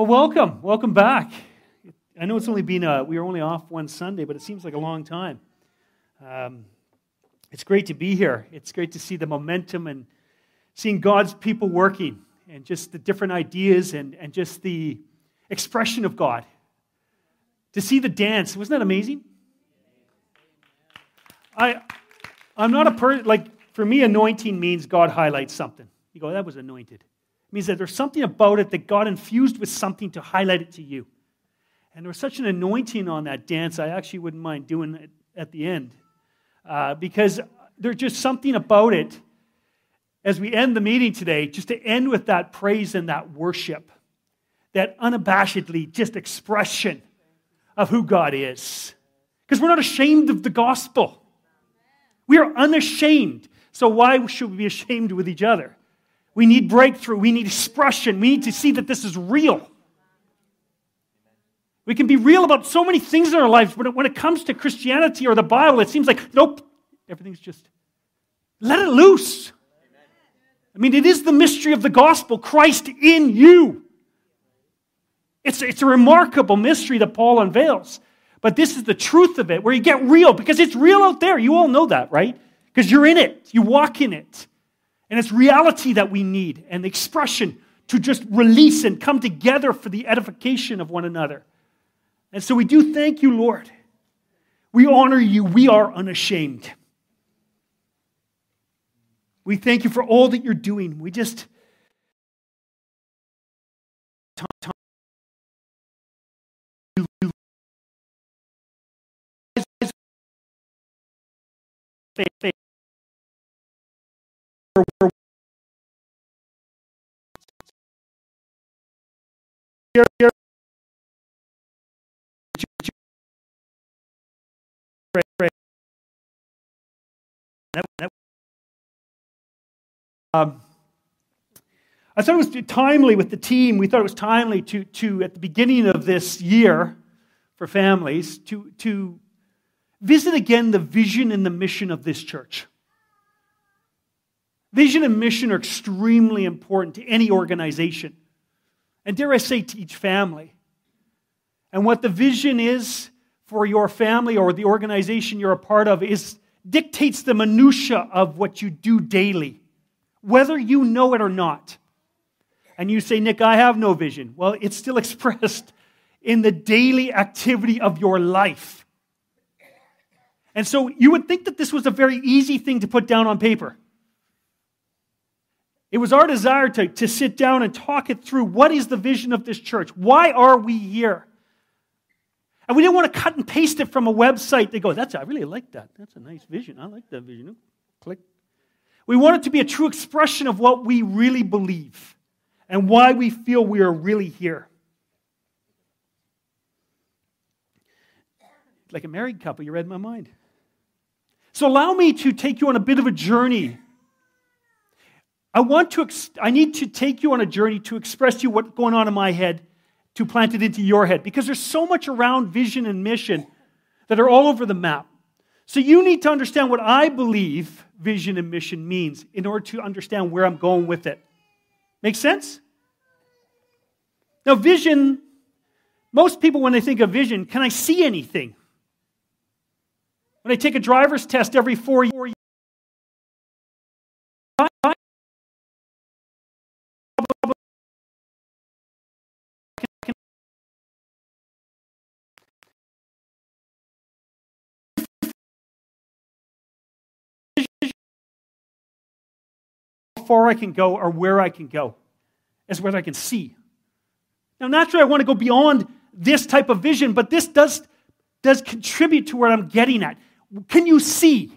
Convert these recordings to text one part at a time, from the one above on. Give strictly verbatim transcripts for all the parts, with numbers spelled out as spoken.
Well, welcome. Welcome back. I know it's only been, a, we were only off one Sunday, but it seems like a long time. Um, it's great to be here. It's great to see the momentum and seeing God's people working and just the different ideas and, and just the expression of God. To see the dance. Wasn't that amazing? I, I'm not a person, like, for me, anointing means God highlights something. You go, that was anointed. It means that there's something about it that God infused with something to highlight it to you. And there was such an anointing on that dance, I actually wouldn't mind doing it at the end. Uh, because there's just something about it, as we end the meeting today, just to end with that praise and that worship, that unabashedly just expression of who God is. Because we're not ashamed of the gospel. We are unashamed. So why should we be ashamed with each other? We need breakthrough. We need expression. We need to see that this is real. We can be real about so many things in our lives, but when it comes to Christianity or the Bible, it seems like, nope, everything's just, let it loose. I mean, it is the mystery of the gospel, Christ in you. It's, it's a remarkable mystery that Paul unveils. But this is the truth of it, where you get real, because it's real out there. You all know that, right? Because you're in it. You walk in it. And it's reality that we need, and the expression to just release and come together for the edification of one another. And so we do thank you, Lord. We honor you. We are unashamed. We thank you for all that you're doing. We just... Um, I thought it was timely with the team. We thought it was timely to, to at the beginning of this year, for families, to, to visit again the vision and the mission of this church. Vision and mission are extremely important to any organization. And dare I say, to each family. And what the vision is for your family or the organization you're a part of is dictates the minutia of what you do daily, whether you know it or not. And you say, Nick, I have no vision. Well, it's still expressed in the daily activity of your life. And so you would think that this was a very easy thing to put down on paper. It was our desire to, to sit down and talk it through. What is the vision of this church? Why are we here? And we didn't want to cut and paste it from a website. They go, "That's I really like that. That's a nice vision. I like that vision." Click. We want it to be a true expression of what we really believe and why we feel we are really here. Like a married couple, you read my mind. So allow me to take you on a bit of a journey. I want to. Ex- I need to take you on a journey to express to you what's going on in my head, to plant it into your head. Because there's so much around vision and mission that are all over the map. So you need to understand what I believe vision and mission means in order to understand where I'm going with it. Make sense? Now vision, most people when they think of vision, can I see anything? When I take a driver's test every four years, far I can go or where I can go as whether I can see. Now naturally I want to go beyond this type of vision, but this does, does contribute to where I'm getting at. Can you see?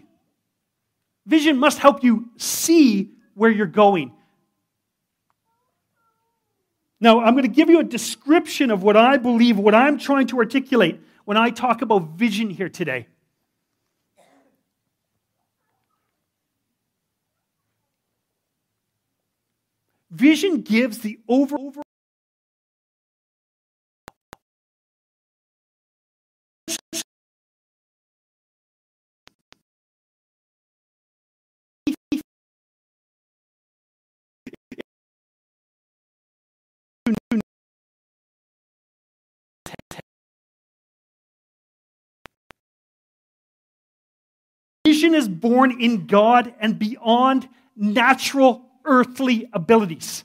Vision must help you see where you're going. Now I'm going to give you a description of what I believe, what I'm trying to articulate when I talk about vision here today. Vision gives the over over Salvation is born in God and beyond natural earthly abilities.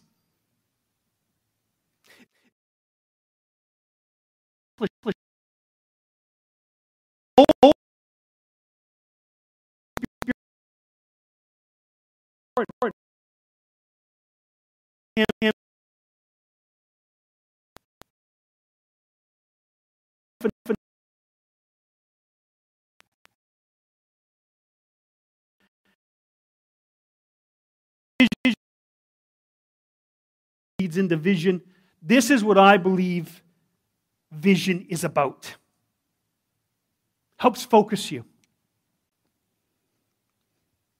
Leads into vision. This is what I believe vision is about. Helps focus you.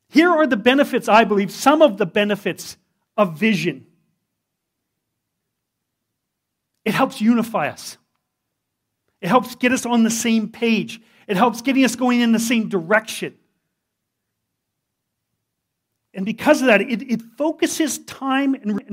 Here are the benefits, I believe, some of the benefits of vision. It helps unify us. It helps get us on the same page. It helps getting us going in the same direction. And because of that, it, it focuses time and re-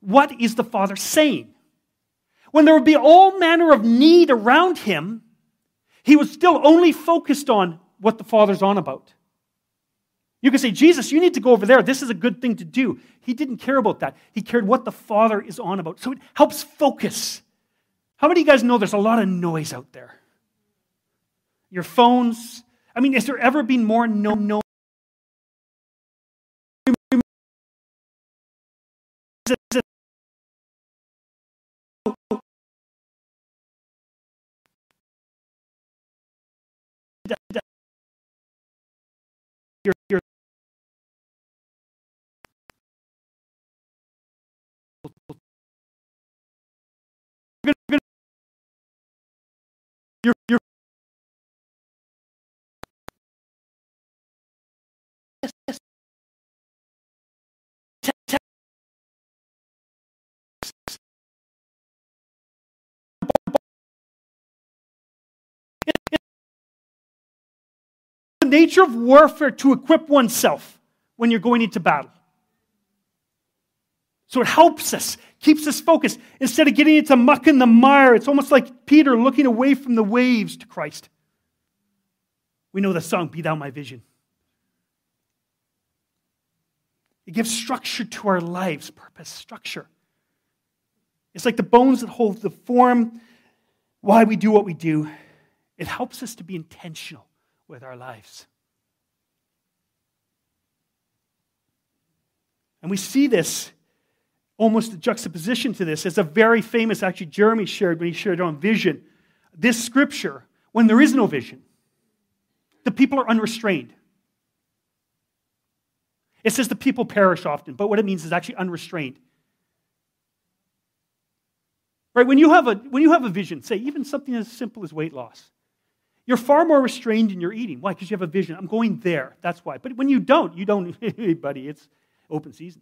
What is the Father saying? When there would be all manner of need around him, he was still only focused on what the Father's on about. You can say, Jesus, you need to go over there. This is a good thing to do. He didn't care about that. He cared what the Father is on about. So it helps focus. How many of you guys know there's a lot of noise out there? Your phones. I mean, has there ever been more no no? Your, your your your nature of warfare to equip oneself when you're going into battle. So it helps us, keeps us focused. Instead of getting into muck in the mire, it's almost like Peter looking away from the waves to Christ. We know the song, Be Thou My Vision. It gives structure to our lives, purpose, structure. It's like the bones that hold the form, why we do what we do. It helps us to be intentional with our lives. And we see this, almost a juxtaposition to this, as a very famous, actually Jeremy shared when he shared on vision, this scripture, when there is no vision, the people are unrestrained. It says the people perish often, but what it means is actually unrestrained. Right? When you have a, when you have a vision, say even something as simple as weight loss, you're far more restrained in your eating. Why? Because you have a vision. I'm going there. That's why. But when you don't, you don't, hey, buddy, it's open season.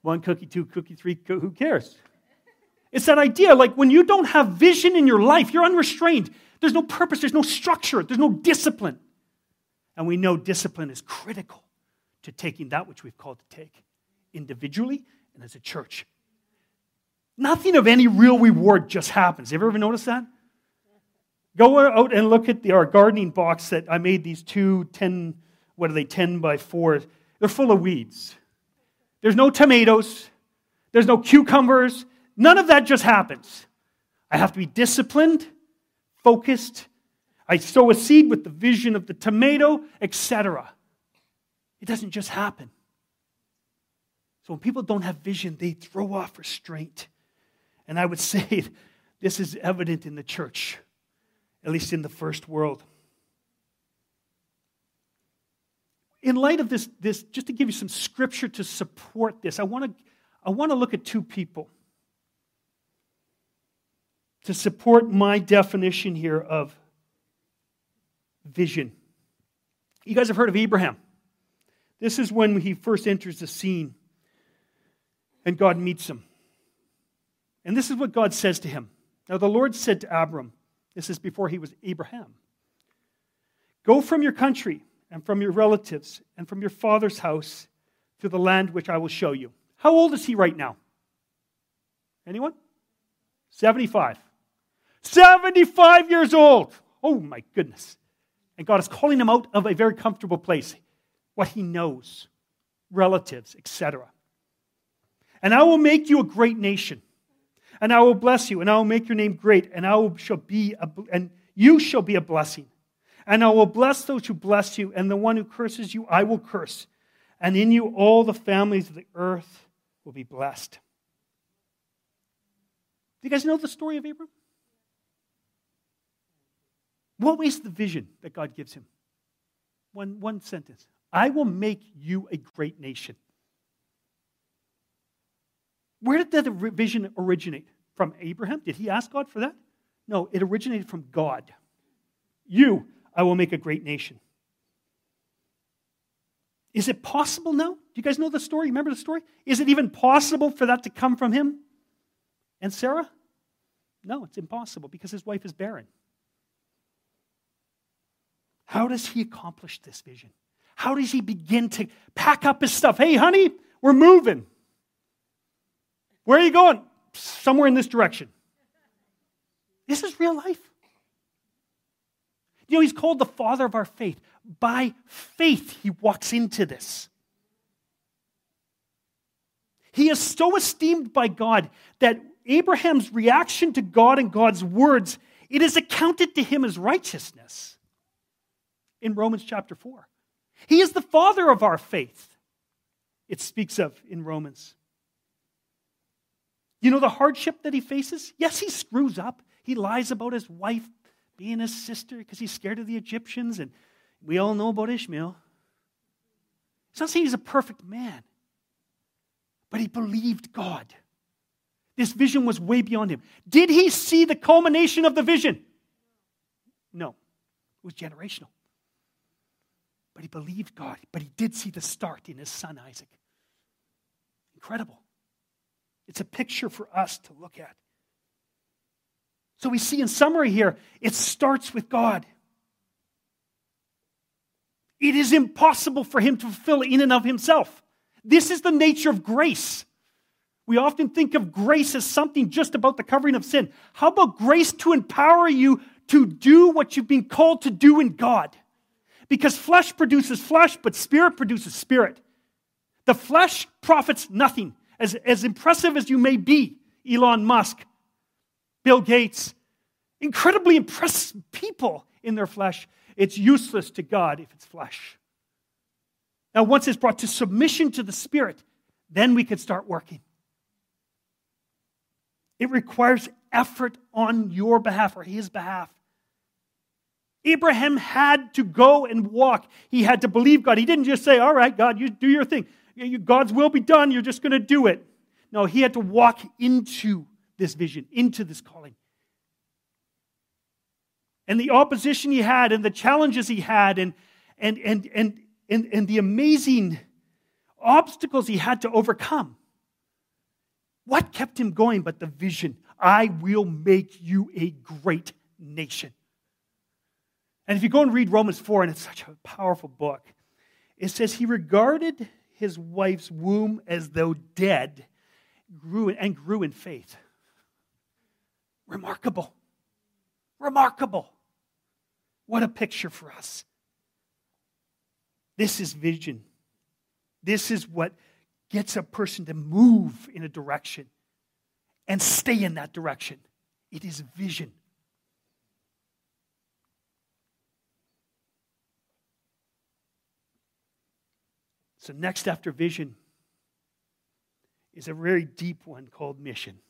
One cookie, two cookie, three cookie, who cares? It's that idea, like when you don't have vision in your life, you're unrestrained. There's no purpose. There's no structure. There's no discipline. And we know discipline is critical to taking that which we've called to take individually and as a church. Nothing of any real reward just happens. Have you ever noticed that? Go out and look at the, our gardening box that I made these two ten, what are they, ten by fours. They're full of weeds. There's no tomatoes. There's no cucumbers. None of that just happens. I have to be disciplined, focused. I sow a seed with the vision of the tomato, et cetera. It doesn't just happen. So when people don't have vision, they throw off restraint. And I would say this is evident in the church. At least in the first world. In light of this, this, just to give you some scripture to support this, I want to I want to look at two people to support my definition here of vision. You guys have heard of Abraham. This is when he first enters the scene. And God meets him. And this is what God says to him. Now the Lord said to Abram, this is before he was Abraham, "Go from your country and from your relatives and from your father's house to the land which I will show you." How old is he right now? Anyone? seventy-five. seventy-five years old! Oh my goodness. And God is calling him out of a very comfortable place. What he knows. Relatives, et cetera. "And I will make you a great nation. And I will bless you, and I will make your name great, and I will, shall be a, and you shall be a blessing. And I will bless those who bless you, and the one who curses you, I will curse. And in you all the families of the earth will be blessed." Do you guys know the story of Abram? What was the vision that God gives him? One, one sentence. "I will make you a great nation." Where did the vision originate? From Abraham? Did he ask God for that? No, it originated from God. "You, I will make a great nation." Is it possible now? Do you guys know the story? Remember the story? Is it even possible for that to come from him and Sarah? No, it's impossible because his wife is barren. How does he accomplish this vision? How does he begin to pack up his stuff? "Hey, honey, we're moving." "Where are you going?" "Somewhere in this direction." This is real life. You know, he's called the father of our faith. By faith, he walks into this. He is so esteemed by God that Abraham's reaction to God and God's words, it is accounted to him as righteousness. In Romans chapter four. He is the father of our faith. It speaks of in Romans. You know the hardship that he faces? Yes, he screws up. He lies about his wife being his sister because he's scared of the Egyptians, and we all know about Ishmael. It's not saying he's a perfect man, but he believed God. This vision was way beyond him. Did he see the culmination of the vision? No. It was generational. But he believed God. But he did see the start in his son Isaac. Incredible. It's a picture for us to look at. So we see in summary here, it starts with God. It is impossible for him to fulfill in and of himself. This is the nature of grace. We often think of grace as something just about the covering of sin. How about grace to empower you to do what you've been called to do in God? Because flesh produces flesh, but spirit produces spirit. The flesh profits nothing. As, as impressive as you may be, Elon Musk, Bill Gates, incredibly impressive people in their flesh, it's useless to God if it's flesh. Now, once it's brought to submission to the Spirit, then we can start working. It requires effort on your behalf or his behalf. Abraham had to go and walk. He had to believe God. He didn't just say, "All right, God, you do your thing. God's will be done, you're just going to do it." No, he had to walk into this vision, into this calling. And the opposition he had, and the challenges he had, and and and and and, and the amazing obstacles he had to overcome. What kept him going but the vision? "I will make you a great nation." And if you go and read Romans four, and it's such a powerful book, it says he regarded his wife's womb as though dead, grew and grew in faith. Remarkable. Remarkable. What a picture for us. This is vision. This is what gets a person to move in a direction and stay in that direction. It is vision. So next after vision is a very deep one called mission.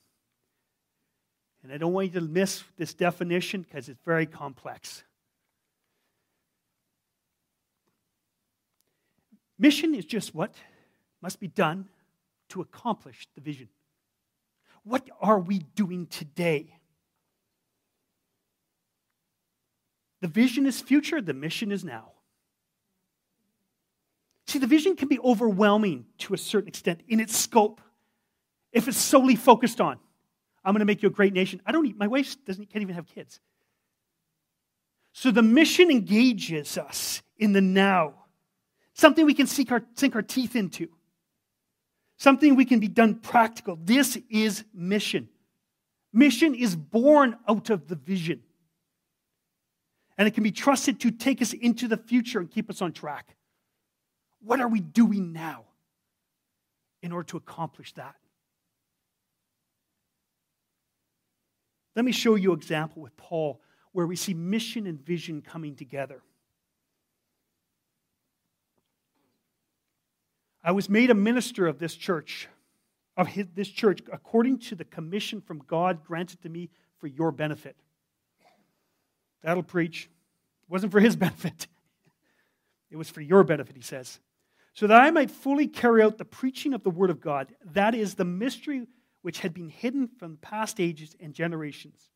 And I don't want you to miss this definition because it's very complex. Mission is just what must be done to accomplish the vision. What are we doing today? The vision is future, the mission is now. See, the vision can be overwhelming to a certain extent in its scope If it's solely focused on, I'm going to make you a great nation. I don't. My wife doesn't. Can't even have kids. So the mission engages us in the now. Something we can sink our, sink our teeth into. Something we can be done practical. This is mission. Mission is born out of the vision. And it can be trusted to take us into the future and keep us on track. What are we doing now in order to accomplish that? Let me show you an example with Paul where we see mission and vision coming together. I was made a minister of this church, of his, this church, according to the commission from God granted to me for your benefit. That'll preach. It wasn't for his benefit. It was for your benefit, he says. So that I might fully carry out the preaching of the word of God, that is the mystery which had been hidden from past ages and generations,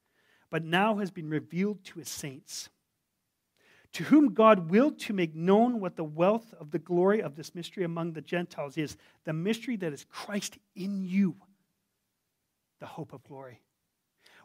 but now has been revealed to his saints, to whom God willed to make known what the wealth of the glory of this mystery among the Gentiles is, the mystery that is Christ in you, the hope of glory.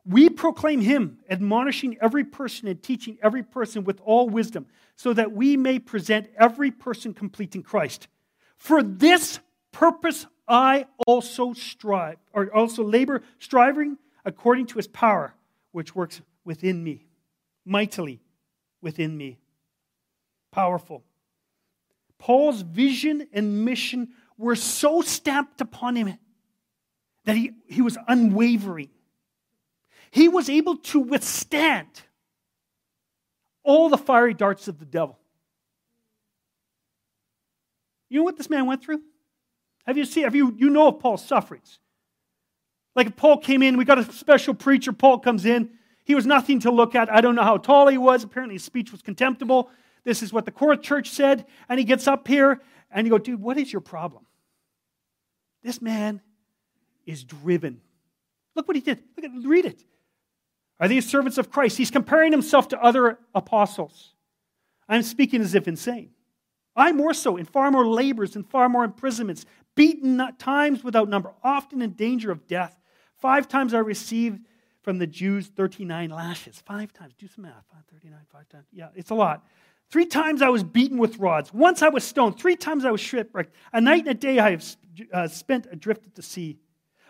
We proclaim him, admonishing every person and teaching every person with all wisdom, so that we may present every person complete in Christ. For this purpose I also strive, or also labor, striving according to his power, which works within me, mightily within me. Powerful. Paul's vision and mission were so stamped upon him that he, he was unwavering. He was able to withstand all the fiery darts of the devil. You know what this man went through? Have you seen, have you, you know of Paul's sufferings? Like if Paul came in, we got a special preacher, Paul comes in, he was nothing to look at. I don't know how tall he was. Apparently his speech was contemptible. This is what the Corinth church said. And he gets up here and you go, dude, what is your problem? This man is driven. Look what he did. Look at, read it. Are these servants of Christ? He's comparing himself to other apostles. I'm speaking as if insane. I more so, in far more labors and far more imprisonments, beaten at times without number, often in danger of death. Five times I received from the Jews thirty-nine lashes. Five times. Do some math. Five, thirty-nine, five times. Yeah, it's a lot. Three times I was beaten with rods. Once I was stoned. Three times I was shipwrecked. A night and a day I have uh, spent adrift at the sea.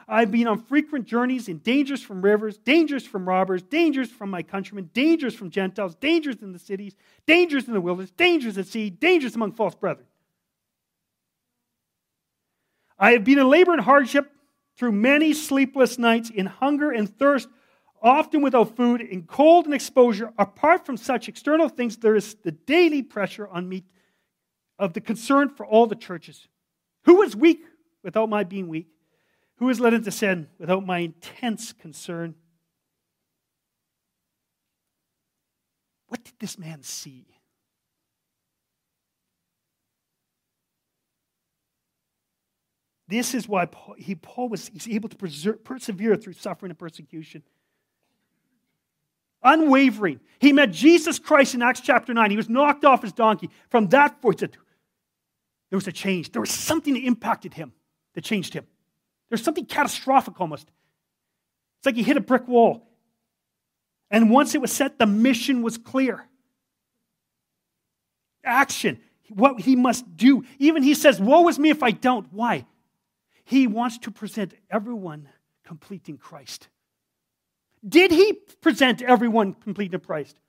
I've been on frequent journeys in dangers from rivers, dangers from robbers, dangers from my countrymen, dangers from Gentiles, dangers in the cities, dangers in the wilderness, dangers at sea, dangers among false brethren. I have been in labor and hardship through many sleepless nights, in hunger and thirst, often without food, in cold and exposure. Apart from such external things, there is the daily pressure on me of the concern for all the churches. Who is weak without my being weak? Who is led into sin without my intense concern? What did this man see? This is why Paul, he, Paul was he's able to preserve, persevere through suffering and persecution. Unwavering. He met Jesus Christ in Acts chapter nine. He was knocked off his donkey. From that point, there was a change. There was something that impacted him, that changed him. There's something catastrophic almost. It's like he hit a brick wall. And once it was set, the mission was clear. Action. What he must do. Even he says, woe is me if I don't. Why? He wants to present everyone complete in Christ. Did he present everyone complete in Christ?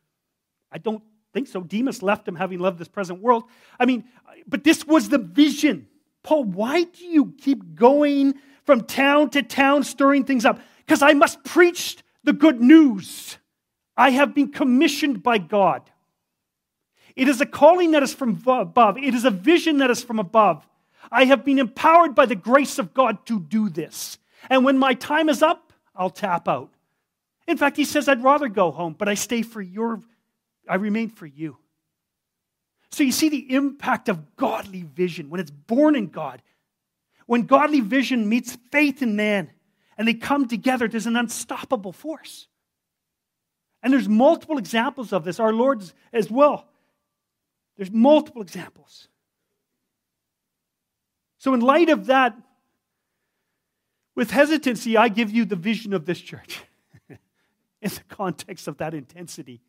I don't think so. Demas left him having loved this present world. I mean, but this was the vision. Paul, why do you keep going from town to town, stirring things up? Because I must preach the good news. I have been commissioned by God. It is a calling that is from above. It is a vision that is from above. I have been empowered by the grace of God to do this. And when my time is up, I'll tap out. In fact, he says, I'd rather go home, but I stay for your, I remain for you. So you see the impact of godly vision when it's born in God. When godly vision meets faith in man and they come together, there's an unstoppable force. And there's multiple examples of this. Our Lord's as well. There's multiple examples. So in light of that, With hesitancy, I give you the vision of this church in the context of that intensity.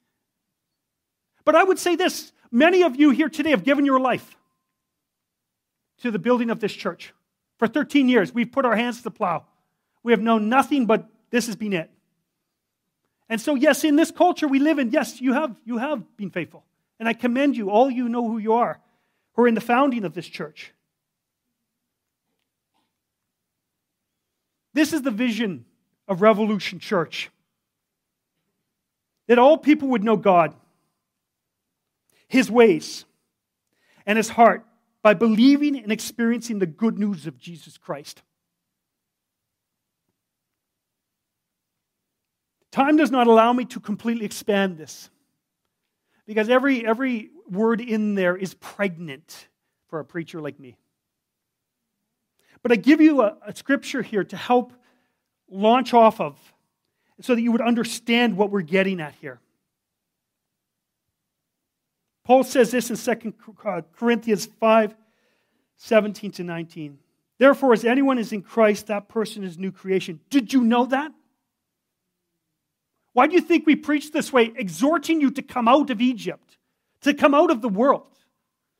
But I would say this, many of you here today have given your life to the building of this church. For thirteen years, we've put our hands to the plow. We have known nothing but this has been it. And so, yes, in this culture we live in, yes, you have, you have been faithful. And I commend you, all you know who you are, who are in the founding of this church. This is the vision of Revolution Church. That all people would know God, His ways, and His heart by believing and experiencing the good news of Jesus Christ. Time does not allow me to completely expand this, because every, every word in there is pregnant for a preacher like me. But I give you a, a scripture here to help launch off of, so that you would understand what we're getting at here. Paul says this in Second Corinthians five, seventeen to nineteen. Therefore, as anyone is in Christ, that person is new creation. Did you know that? Why do you think we preach this way, exhorting you to come out of Egypt, to come out of the world,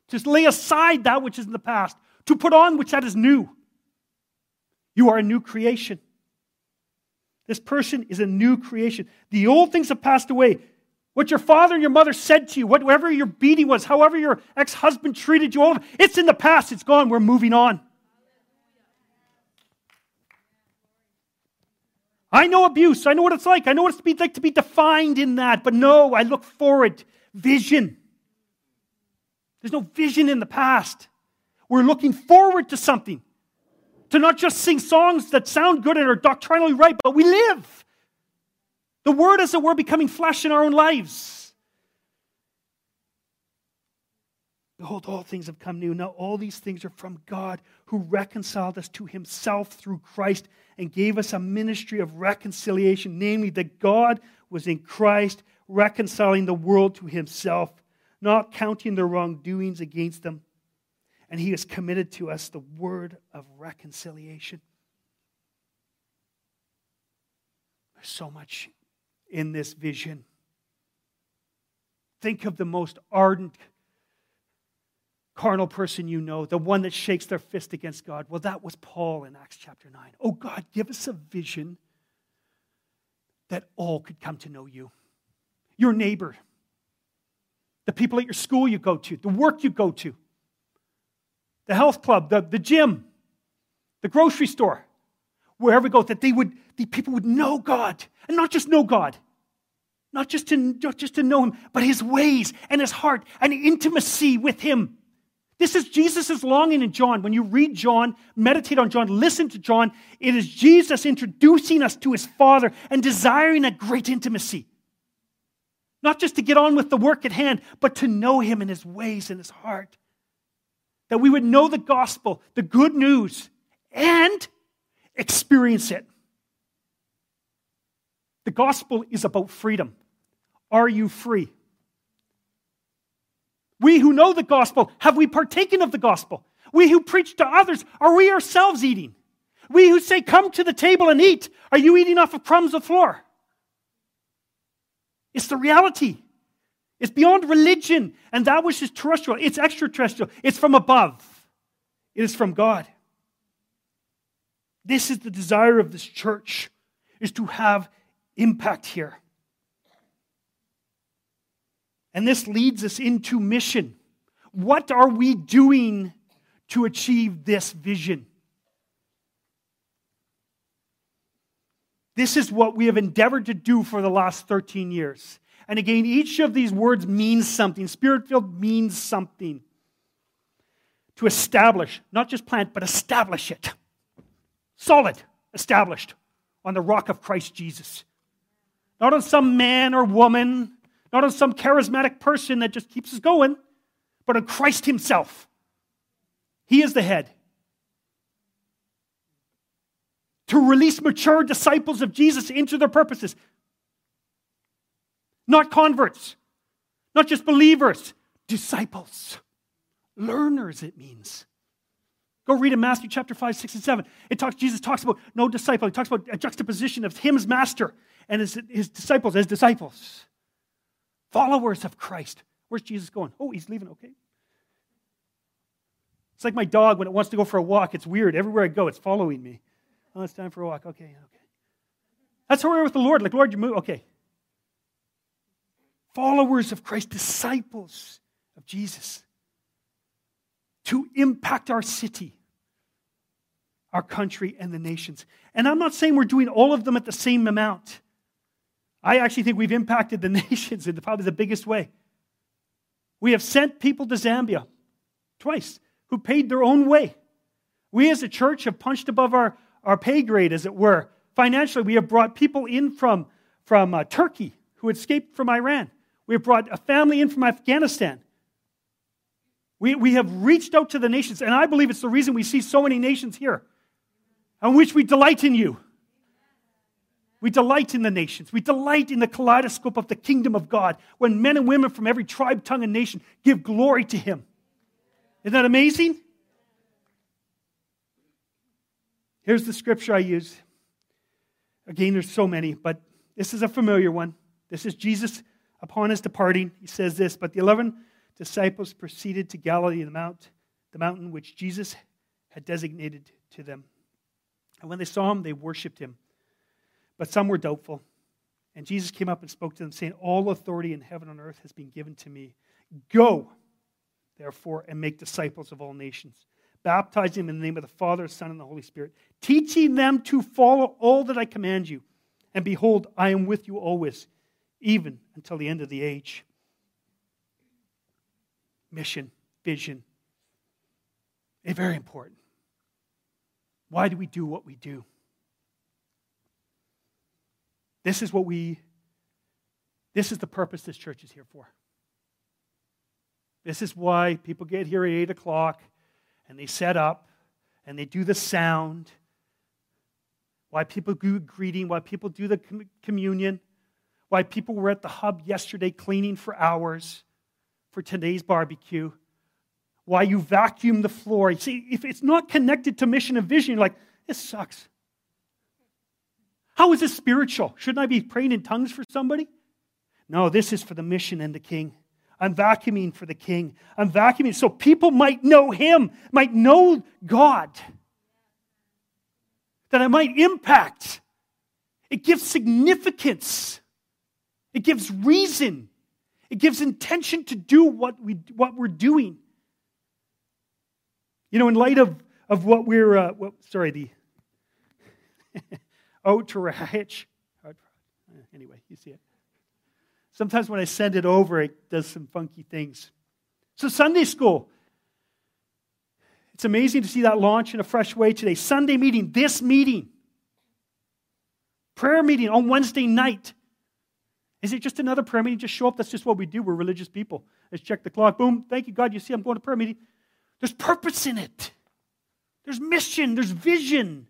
to lay aside that which is in the past, to put on which that is new? You are a new creation. This person is a new creation. The old things have passed away. What your father and your mother said to you, whatever your beating was, however your ex-husband treated you, all of it, it's in the past, it's gone, we're moving on. I know abuse. I know what it's like. I know what it's like to be defined in that. But no, I look forward. Vision. There's no vision in the past. We're looking forward to something. To not just sing songs that sound good and are doctrinally right, but we live. The Word, as it were, becoming flesh in our own lives. Behold, all things have come new. Now all these things are from God, who reconciled us to Himself through Christ and gave us a ministry of reconciliation, namely that God was in Christ reconciling the world to Himself, not counting their wrongdoings against them. And He has committed to us the word of reconciliation. There's so much in this vision. Think of the most ardent carnal person you know, the one that shakes their fist against God. Well, that was Paul in Acts chapter nine. Oh God, give us a vision that all could come to know You. Your neighbor, the people at your school you go to, the work you go to, the health club, the, the gym, the grocery store, wherever we go, that they would, the people would know God, and not just know God, not just to, not just to know Him, but His ways and His heart and intimacy with Him. This is Jesus' longing in John. When you read John, meditate on John, listen to John, it is Jesus introducing us to His Father and desiring a great intimacy. Not just to get on with the work at hand, but to know Him in His ways and His heart. That we would know the gospel, the good news, and experience it. The gospel is about freedom. Are you free? We who know the gospel, have we partaken of the gospel? We who preach to others, are we ourselves eating? We who say, come to the table and eat, are you eating off of crumbs of the floor? It's the reality. It's beyond religion and that which is terrestrial. It's extraterrestrial. It's from above. It is from God. This is the desire of this church, is to have impact here. And this leads us into mission. What are we doing to achieve this vision? This is what we have endeavored to do for the last thirteen years. And again, each of these words means something. Spirit-filled means something. To establish, not just plant, but establish it. Solid, established on the rock of Christ Jesus. Not on some man or woman, not on some charismatic person that just keeps us going, but on Christ Himself. He is the head. To release mature disciples of Jesus into their purposes. Not converts, not just believers, disciples, learners it means. Go read in Matthew chapter five, six, and seven. It talks, Jesus talks about no disciple. He talks about a juxtaposition of him as master and his, his disciples as disciples. Followers of Christ. Where's Jesus going? Oh, he's leaving, okay. It's like my dog when it wants to go for a walk. It's weird. Everywhere I go, it's following me. Oh, it's time for a walk. Okay, okay. That's how we are with the Lord. Like, Lord, you move. Okay. Followers of Christ, disciples of Jesus. To impact our city, our country, and the nations. And I'm not saying we're doing all of them at the same amount. I actually think we've impacted the nations in the, probably the biggest way. We have sent people to Zambia twice who paid their own way. We as a church have punched above our, our pay grade, as it were. Financially, we have brought people in from, from uh, Turkey who escaped from Iran. We have brought a family in from Afghanistan. We, we have reached out to the nations, and I believe it's the reason we see so many nations here, on which we delight in you. We delight in the nations. We delight in the kaleidoscope of the kingdom of God, when men and women from every tribe, tongue, and nation give glory to him. Isn't that amazing? Here's the scripture I use. Again, there's so many, but this is a familiar one. This is Jesus upon his departing. He says this, but the eleven disciples proceeded to Galilee, the mount, the mountain which Jesus had designated to them. And when they saw him, they worshipped him. But some were doubtful. And Jesus came up and spoke to them, saying, all authority in heaven and earth has been given to me. Go, therefore, and make disciples of all nations, baptizing them in the name of the Father, Son, and the Holy Spirit, teaching them to follow all that I command you. And behold, I am with you always, even until the end of the age. Mission, vision, it's very important. Why do we do what we do? This is what we, this is the purpose this church is here for. This is why people get here at eight o'clock and they set up and they do the sound. Why people do greeting, why people do the communion, why people were at the hub yesterday cleaning for hours. For today's barbecue, why you vacuum the floor. You see, if it's not connected to mission and vision, you're like, this sucks. How is this spiritual? Shouldn't I be praying in tongues for somebody? No, this is for the mission and the king. I'm vacuuming for the king. I'm vacuuming so people might know him, might know God, that I might impact. It gives significance. It gives reason. It gives intention to do what, we, what we're doing. You know, in light of, of what we're, uh, well, sorry, the outrage. Anyway, you see it. Sometimes when I send it over, it does some funky things. So Sunday school. It's amazing to see that launch in a fresh way today. Sunday meeting, this meeting. Prayer meeting on Wednesday night. Is it just another prayer meeting? Just show up. That's just what we do. We're religious people. Let's check the clock. Boom. Thank you, God. You see, I'm going to prayer meeting. There's purpose in it. There's mission. There's vision.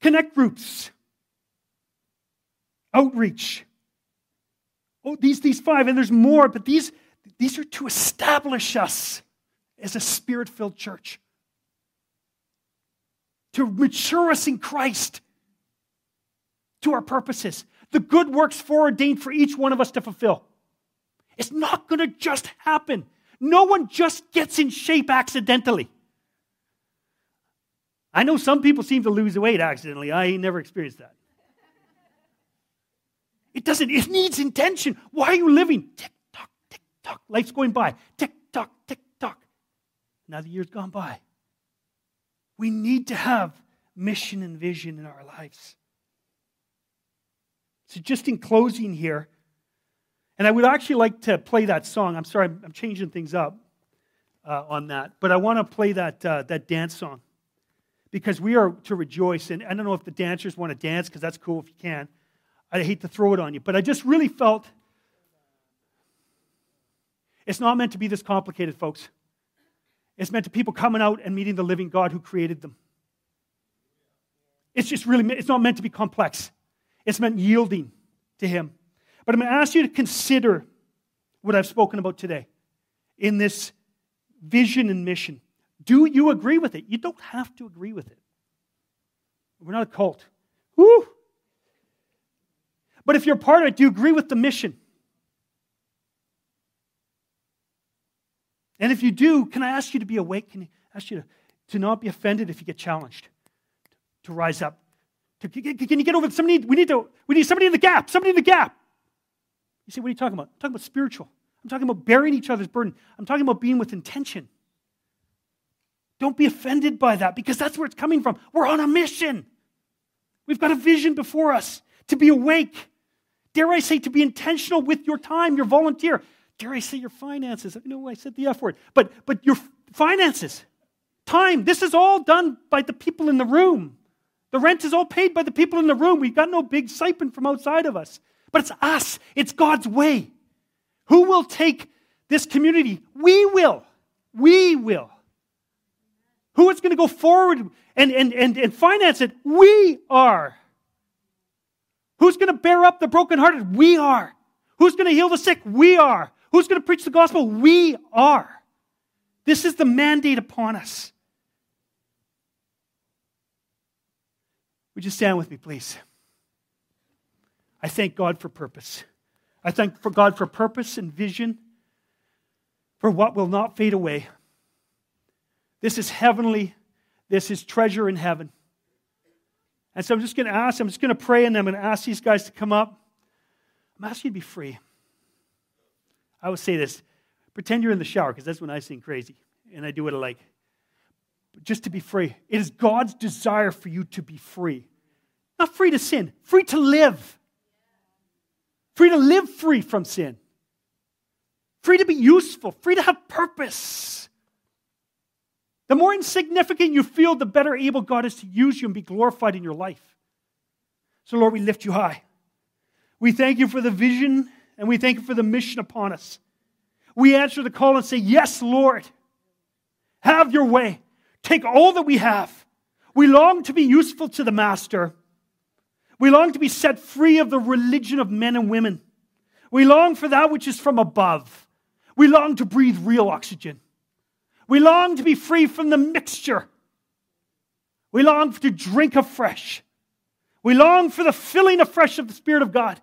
Connect groups. Outreach. Oh, these, these five, and there's more, but these, these are to establish us as a spirit-filled church. To mature us in Christ. To our purposes. The good works foreordained for each one of us to fulfill. It's not going to just happen. No one just gets in shape accidentally. I know some people seem to lose weight accidentally. I never experienced that. It doesn't. It needs intention. Why are you living? Tick-tock, tick-tock. Life's going by. Tick-tock, tick-tock. Now the year's gone by. We need to have mission and vision in our lives. So just in closing here, and I would actually like to play that song. I'm sorry, I'm, I'm changing things up uh, on that. But I want to play that uh, that dance song because we are to rejoice. And I don't know if the dancers want to dance because that's cool if you can. I hate to throw it on you. But I just really felt it's not meant to be this complicated, folks. It's meant to people coming out and meeting the living God who created them. It's just really, it's not meant to be complex. It's meant yielding to him. But I'm going to ask you to consider what I've spoken about today in this vision and mission. Do you agree with it? You don't have to agree with it. We're not a cult. Woo! But if you're part of it, do you agree with the mission? And if you do, can I ask you to be awake? Can I ask you to, to not be offended if you get challenged? To rise up. To, can you get over somebody? We need to. We need somebody in the gap. Somebody in the gap. You say, what are you talking about? I'm talking about spiritual. I'm talking about bearing each other's burden. I'm talking about being with intention. Don't be offended by that, because that's where it's coming from. We're on a mission. We've got a vision before us to be awake. Dare I say, to be intentional with your time, your volunteer. Dare I say, your finances. I know I said the F word, but, but your finances, time. This is all done by the people in the room. The rent is all paid by the people in the room. We've got no big siphon from outside of us. But it's us. It's God's way. Who will take this community? We will. We will. Who is going to go forward and, and, and, and finance it? We are. Who's going to bear up the brokenhearted? We are. Who's going to heal the sick? We are. Who's going to preach the gospel? We are. This is the mandate upon us. Would you stand with me, please? I thank God for purpose. I thank for God for purpose and vision for what will not fade away. This is heavenly. This is treasure in heaven. And so I'm just going to ask, I'm just going to pray, and I'm going to ask these guys to come up. I'm asking you to be free. I would say this. Pretend you're in the shower, because that's when I sing crazy, and I do what I like. But just to be free. It is God's desire for you to be free. Not free to sin, free to live. Free to live free from sin. Free to be useful. Free to have purpose. The more insignificant you feel, the better able God is to use you and be glorified in your life. So, Lord, we lift you high. We thank you for the vision, and we thank you for the mission upon us. We answer the call and say, yes, Lord, have your way. Take all that we have. We long to be useful to the Master. We long to be set free of the religion of men and women. We long for that which is from above. We long to breathe real oxygen. We long to be free from the mixture. We long to drink afresh. We long for the filling afresh of the Spirit of God.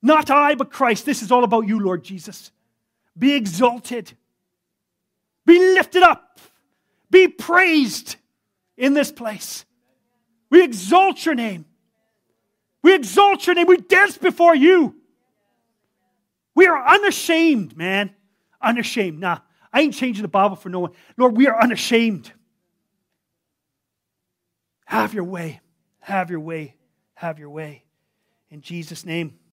Not I, but Christ. This is all about you, Lord Jesus. Be exalted. Be lifted up. Be praised in this place. We exalt your name. We exalt your name. We dance before you. We are unashamed, man. Unashamed. Nah, I ain't changing the Bible for no one. Lord, we are unashamed. Have your way. Have your way. Have your way. In Jesus' name.